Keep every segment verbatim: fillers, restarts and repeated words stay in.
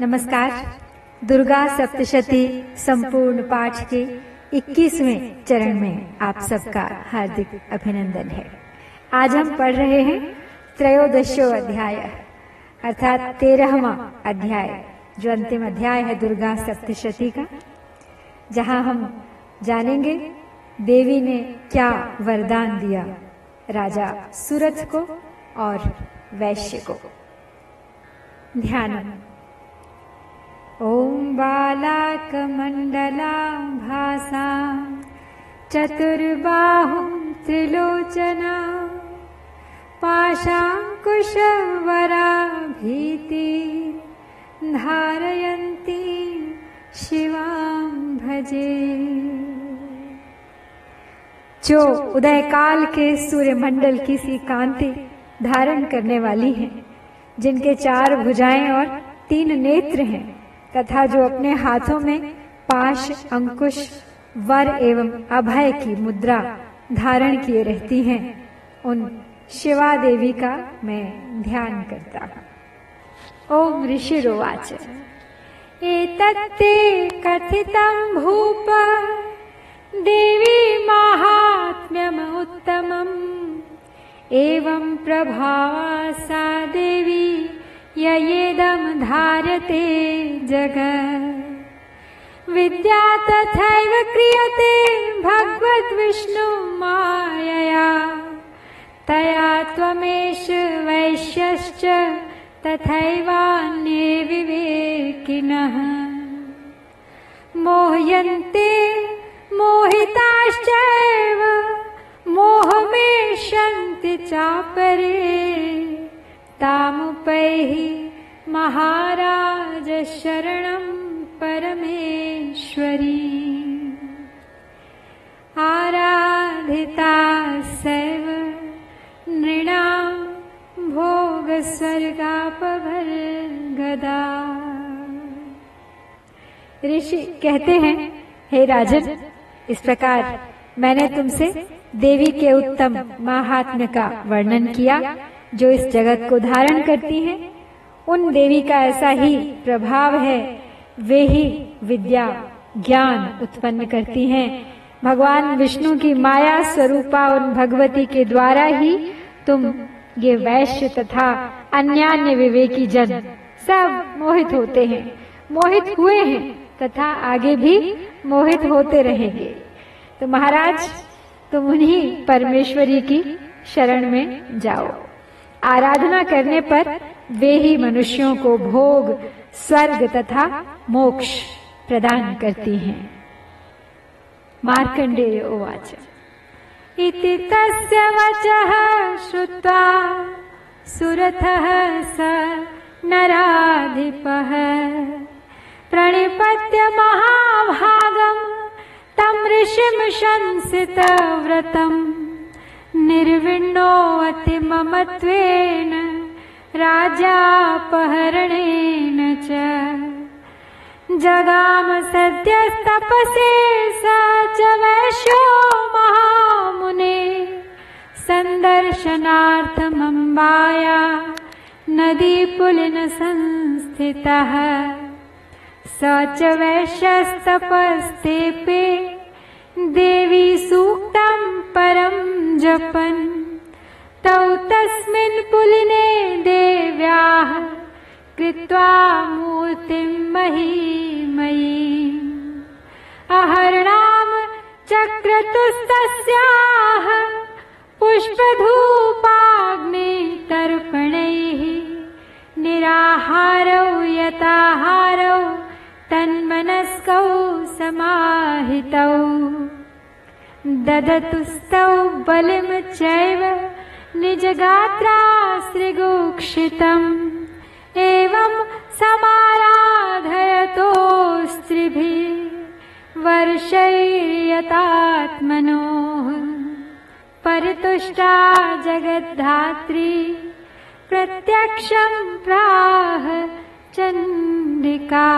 नमस्कार। दुर्गा सप्तशती संपूर्ण पाठ के इक्कीसवें चरण में आप सबका हार्दिक अभिनंदन है। आज हम पढ़ रहे हैं त्रयोदशो अध्याय अर्थात तेरहवा अध्याय, जो अंतिम अध्याय है दुर्गा सप्तशती का, जहां हम जानेंगे देवी ने क्या वरदान दिया राजा सुरथ को और वैश्य को। ध्यान। ॐ बालाकमण्डलां भासां चतुर्बाहुं त्रिलोचनां पाशाङ्कुशवराभीतिं धारयन्ती शिवां भजे। जो उदयकाल के सूर्यमंडल की सी कांति धारण करने वाली है, जिनके चार भुजाएं और तीन नेत्र हैं, तथा जो अपने हाथों में पाश, अंकुश, वर एवं अभय की मुद्रा धारण किए रहती हैं, उन शिवा देवी का मैं ध्यान करता हूँ। ओम ऋषिरोवाच। एतत्ते कथितं भूप देवी माहात्म्यम उत्तमम् एवं प्रभावा सा देवी येदम धारते जगत्। विद्या तथैव क्रियते भगवत विष्णु मायया तया त्वमेष वैश्यश्च तथैवान्ये विवेकिनः। मोह्यन्ते मोहिताश्चैव मोहमेशन्ति चापरे तामुपैहि महाराज शरणं परमेश्वरी। आराधिता सैव नृणां भोगस्वर्गापवर्गदा। ऋषि कहते हैं, हे राजन, इस प्रकार मैंने तुमसे देवी के उत्तम महात्म्य का वर्णन किया, जो इस जगत को धारण करती हैं। उन देवी का ऐसा ही प्रभाव है, वे ही विद्या ज्ञान उत्पन्न करती हैं। भगवान विष्णु की माया स्वरूपा उन भगवती के द्वारा ही तुम ये वैश्य तथा अन्यान्य विवेकी जन सब मोहित होते हैं, मोहित हुए हैं तथा आगे भी मोहित होते रहेंगे। तो महाराज, तुम उन्हीं परमेश्वरी की शरण में जाओ। आराधना करने पर वे ही मनुष्यों को भोग, स्वर्ग तथा मोक्ष प्रदान करती हैं। मार्कंडेय उवाच। इति तस्य वचः श्रुत्वा सुरथः स नराधिपः प्रणिपत्य महाभागं तं ऋषिं शंसितव्रतम् निर्विण्णो अति ममत्वेन राज्यापहरणेन च। जगाम सद्यस्तपसे स च वैश्यो महामुने सन्दर्शनार्थमम्बाया नदीपुलिन संस्थितः। स च वैश्यस्तपस्तेपे देवी सूक्तं परं जपन् तौ तस्मिन् पुलिने देव्याः कृत्वा मूर्तिं महीमयी। अहर्णाम चक्रतुस्तस्याः पुष्पधूपाग्नितर्पणैः निराहारौ यताहारौ तन्मनस्कौ समाहितौ। ददतुस्तौ बलिं चैव निजगात्रास्त्रिगुक्षितम् एवं समाराधयतो स्त्रिभिः वर्षयतात्मनोः। परितुष्टा जगद्धात्री प्रत्यक्षं प्राह चंडिका।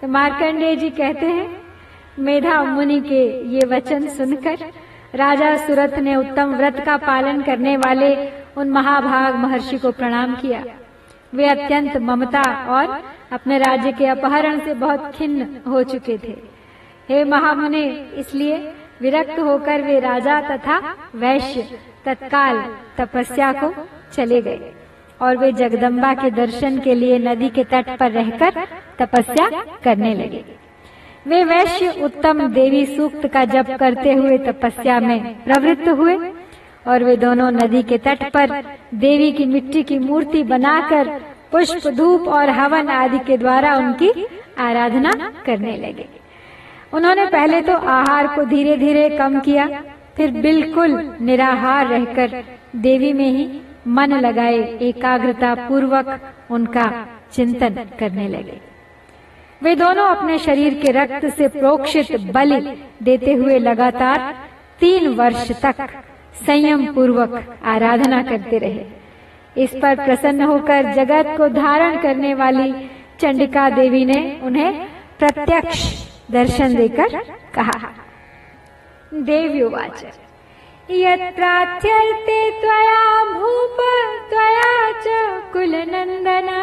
तो मार्कंडेय जी कहते हैं, मेधा मुनि के ये वचन सुनकर राजा सुरथ ने उत्तम व्रत का पालन करने वाले उन महाभाग महर्षि को प्रणाम किया वे अत्यंत ममता और अपने राज्य के अपहरण से बहुत खिन्न हो चुके थे। हे महामुने, इसलिए विरक्त होकर वे राजा तथा वैश्य तत्काल तपस्या को चले गए और वे जगदम्बा के दर्शन के लिए नदी के तट पर रहकर तपस्या करने लगे। वे वैश्य उत्तम देवी सूक्त का जप करते हुए तपस्या में प्रवृत्त हुए और वे दोनों नदी के तट पर देवी की मिट्टी की मूर्ति बनाकर पुष्प धूप और हवन आदि के द्वारा उनकी आराधना करने लगे। उन्होंने पहले तो आहार को धीरे धीरे कम किया, फिर बिल्कुल निराहार रहकर देवी में ही मन लगाए एकाग्रता पूर्वक उनका चिंतन करने लगे। वे दोनों अपने शरीर के रक्त से प्रोक्षित बलि देते हुए लगातार तीन वर्ष तक संयम पूर्वक आराधना करते रहे। इस पर प्रसन्न होकर जगत को धारण करने वाली चंडिका देवी ने उन्हें प्रत्यक्ष दर्शन देकर कहा। देव्युवाच यत्रार्थ्यते त्वया भूप त्वया च कुलनंदना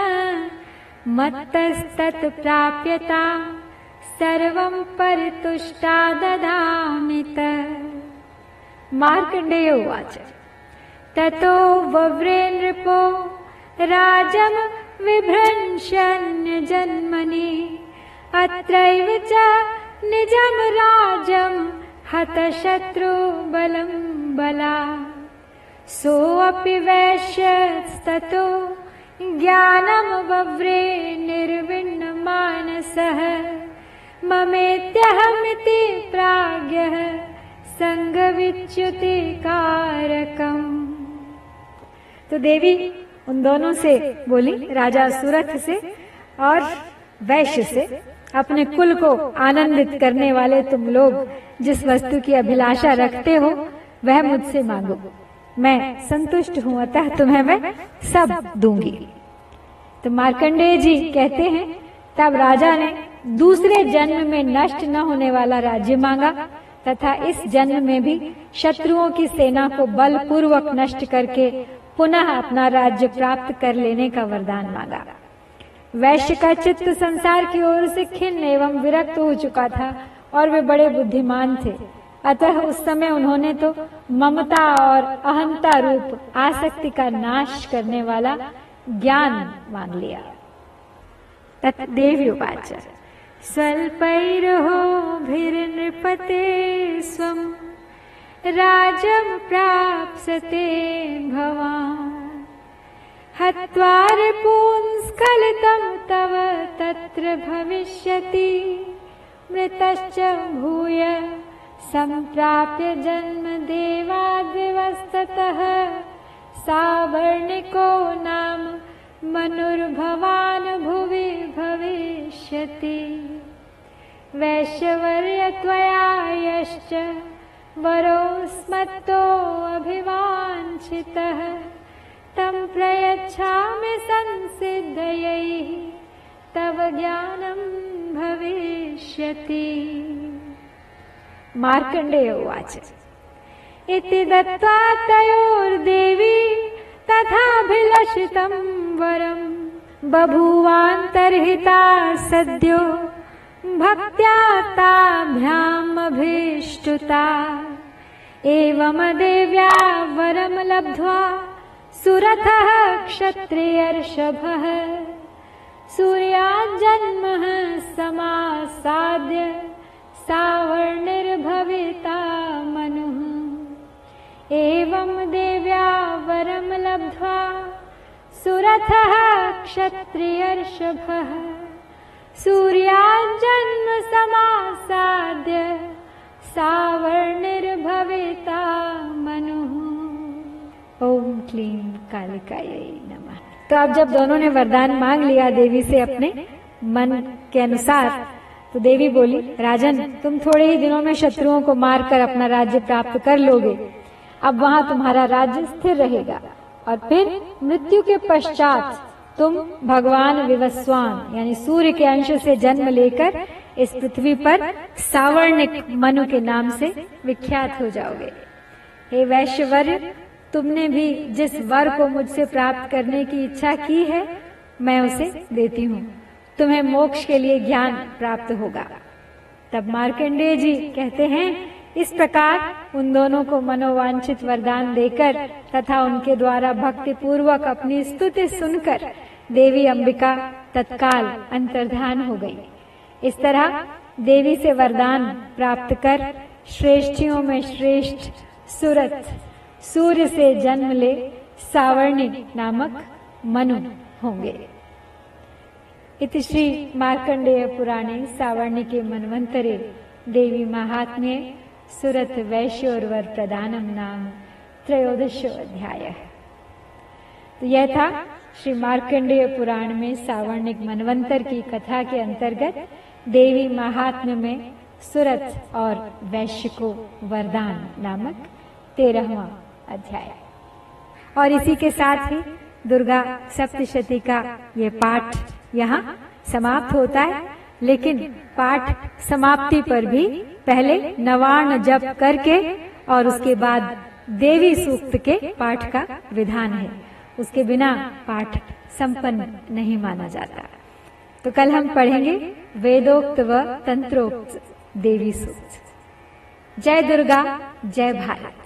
मत्तस्तत् प्राप्यता सर्वं परितुष्टा ददामित। मार्कंडेय उवाच ततो वव्रे नृपो राजं विभ्रंशन्य जन्मनि अत्रैव च निजं राजं हतशत्रु बलं बला। सोऽपि वैश्यस्ततो ज्ञानं वव्रे निर्विण्ण मानसः ममेत्यहमिति प्राज्ञः संगविच्युति कारकम्। तो देवी उन दोनों से बोली, राजा सुरथ से और वैश्य से, अपने कुल को आनंदित करने वाले तुम लोग जिस वस्तु की अभिलाषा रखते हो वह मुझसे मांगो, मैं संतुष्ट हूँ, अतः तुम्हें मैं सब दूंगी। तो मार्कंडेय जी कहते हैं, तब राजा ने दूसरे जन्म में नष्ट न होने वाला राज्य मांगा तथा इस जन्म में भी शत्रुओं की सेना को बलपूर्वक नष्ट करके पुनः अपना राज्य प्राप्त कर लेने का वरदान मांगा। वैश्य का चित्त संसार की ओर से खिन्न एवं विरक्त हो चुका था और वे बड़े बुद्धिमान थे, अतः उस समय उन्होंने तो ममता और अहंता रूप आसक्ति का नाश करने वाला ज्ञान मांग लिया। तत् देव्युवाच स्वल्पैर्होभिर्नृपते स्वं राजं प्राप्स्यते भवान् हत्वा रिपुंस्खलितं तव तत्र भविष्यति मृतश्च भूय संप्राप्य जन्म देवाद्विवस्ततः सावर्णिको नाम मनुर्भवान् भुवि भविष्यति। वैश्यवर्य त्वया यश्च वरोऽस्मत्तो अभिवाञ्छितः तं प्रयच्छामि संसिद्धयैः तव ज्ञानं भविष्यति। मार्कंडेय उवाच इति दत्त्वा तयोर्देवी तथाभिलषितं वरं बभूवान्तर्हिता सद्यो भक्त्या ताभ्यामभिष्टुता। एवमदेव्या वरं लब्ध्वा सुरथः क्षत्रियर्षभः सूर्याजन्मः समासाद्य सावर्णिर्भविता मनुः। एवं देव्या वरं लब्ध्वा सुरथः क्षत्रियर्षभः सूर्याजन्म समासाद्य सावर्णिर्भविता मनुः। ओम क्लीम कालिकायै नमः। तो आप जब दोनों ने वरदान मांग लिया देवी से अपने मन के अनुसार, तो देवी बोली, राजन, तुम थोड़े ही दिनों में शत्रुओं को मारकर अपना राज्य प्राप्त कर लोगे। अब वहां तुम्हारा राज्य स्थिर रहेगा और फिर मृत्यु के पश्चात तुम भगवान विवस्वान यानी सूर्य के अंश से जन्म लेकर इस पृथ्वी पर सावर्णिक मनु के नाम से विख्यात हो जाओगे। हे वैश्यवर्य, तुमने भी जिस वर को मुझसे प्राप्त करने की इच्छा की है मैं उसे देती हूँ, तुम्हें मोक्ष के लिए ज्ञान प्राप्त होगा। तब मार्कंडेय जी कहते हैं, इस प्रकार उन दोनों को मनोवांछित वरदान देकर तथा उनके द्वारा भक्ति पूर्वक अपनी स्तुति सुनकर देवी अंबिका तत्काल अंतर्धान हो गई। इस तरह देवी से वरदान प्राप्त कर श्रेष्ठियों में श्रेष्ठ सुरथ सूर्य से जन्म ले सावर्णिक नामक मनु होंगे। इति श्री मार्कंडेय पुराणे सावर्णिके मन्वंतरे देवी महात्म्ये सुरथ वैश्योर्वर प्रदानम नाम त्रयोदशो अध्याय। तो यह था श्री मार्कंडेय पुराण में सावर्णिक मन्वंतर की कथा के अंतर्गत देवी महात्म्य में सुरथ और वैश्य को वरदान नामक तेरहवां अध्याय। और इसी के साथ ही दुर्गा सप्तशती का ये पाठ यहाँ समाप्त होता है, लेकिन पाठ समाप्ति पर भी पहले नवान्न जप करके और उसके बाद देवी सूक्त के पाठ का विधान है, उसके बिना पाठ संपन्न नहीं माना जाता। तो कल हम पढ़ेंगे वेदोक्त व तंत्रोक्त देवी सूक्त। जय दुर्गा, जय भारत।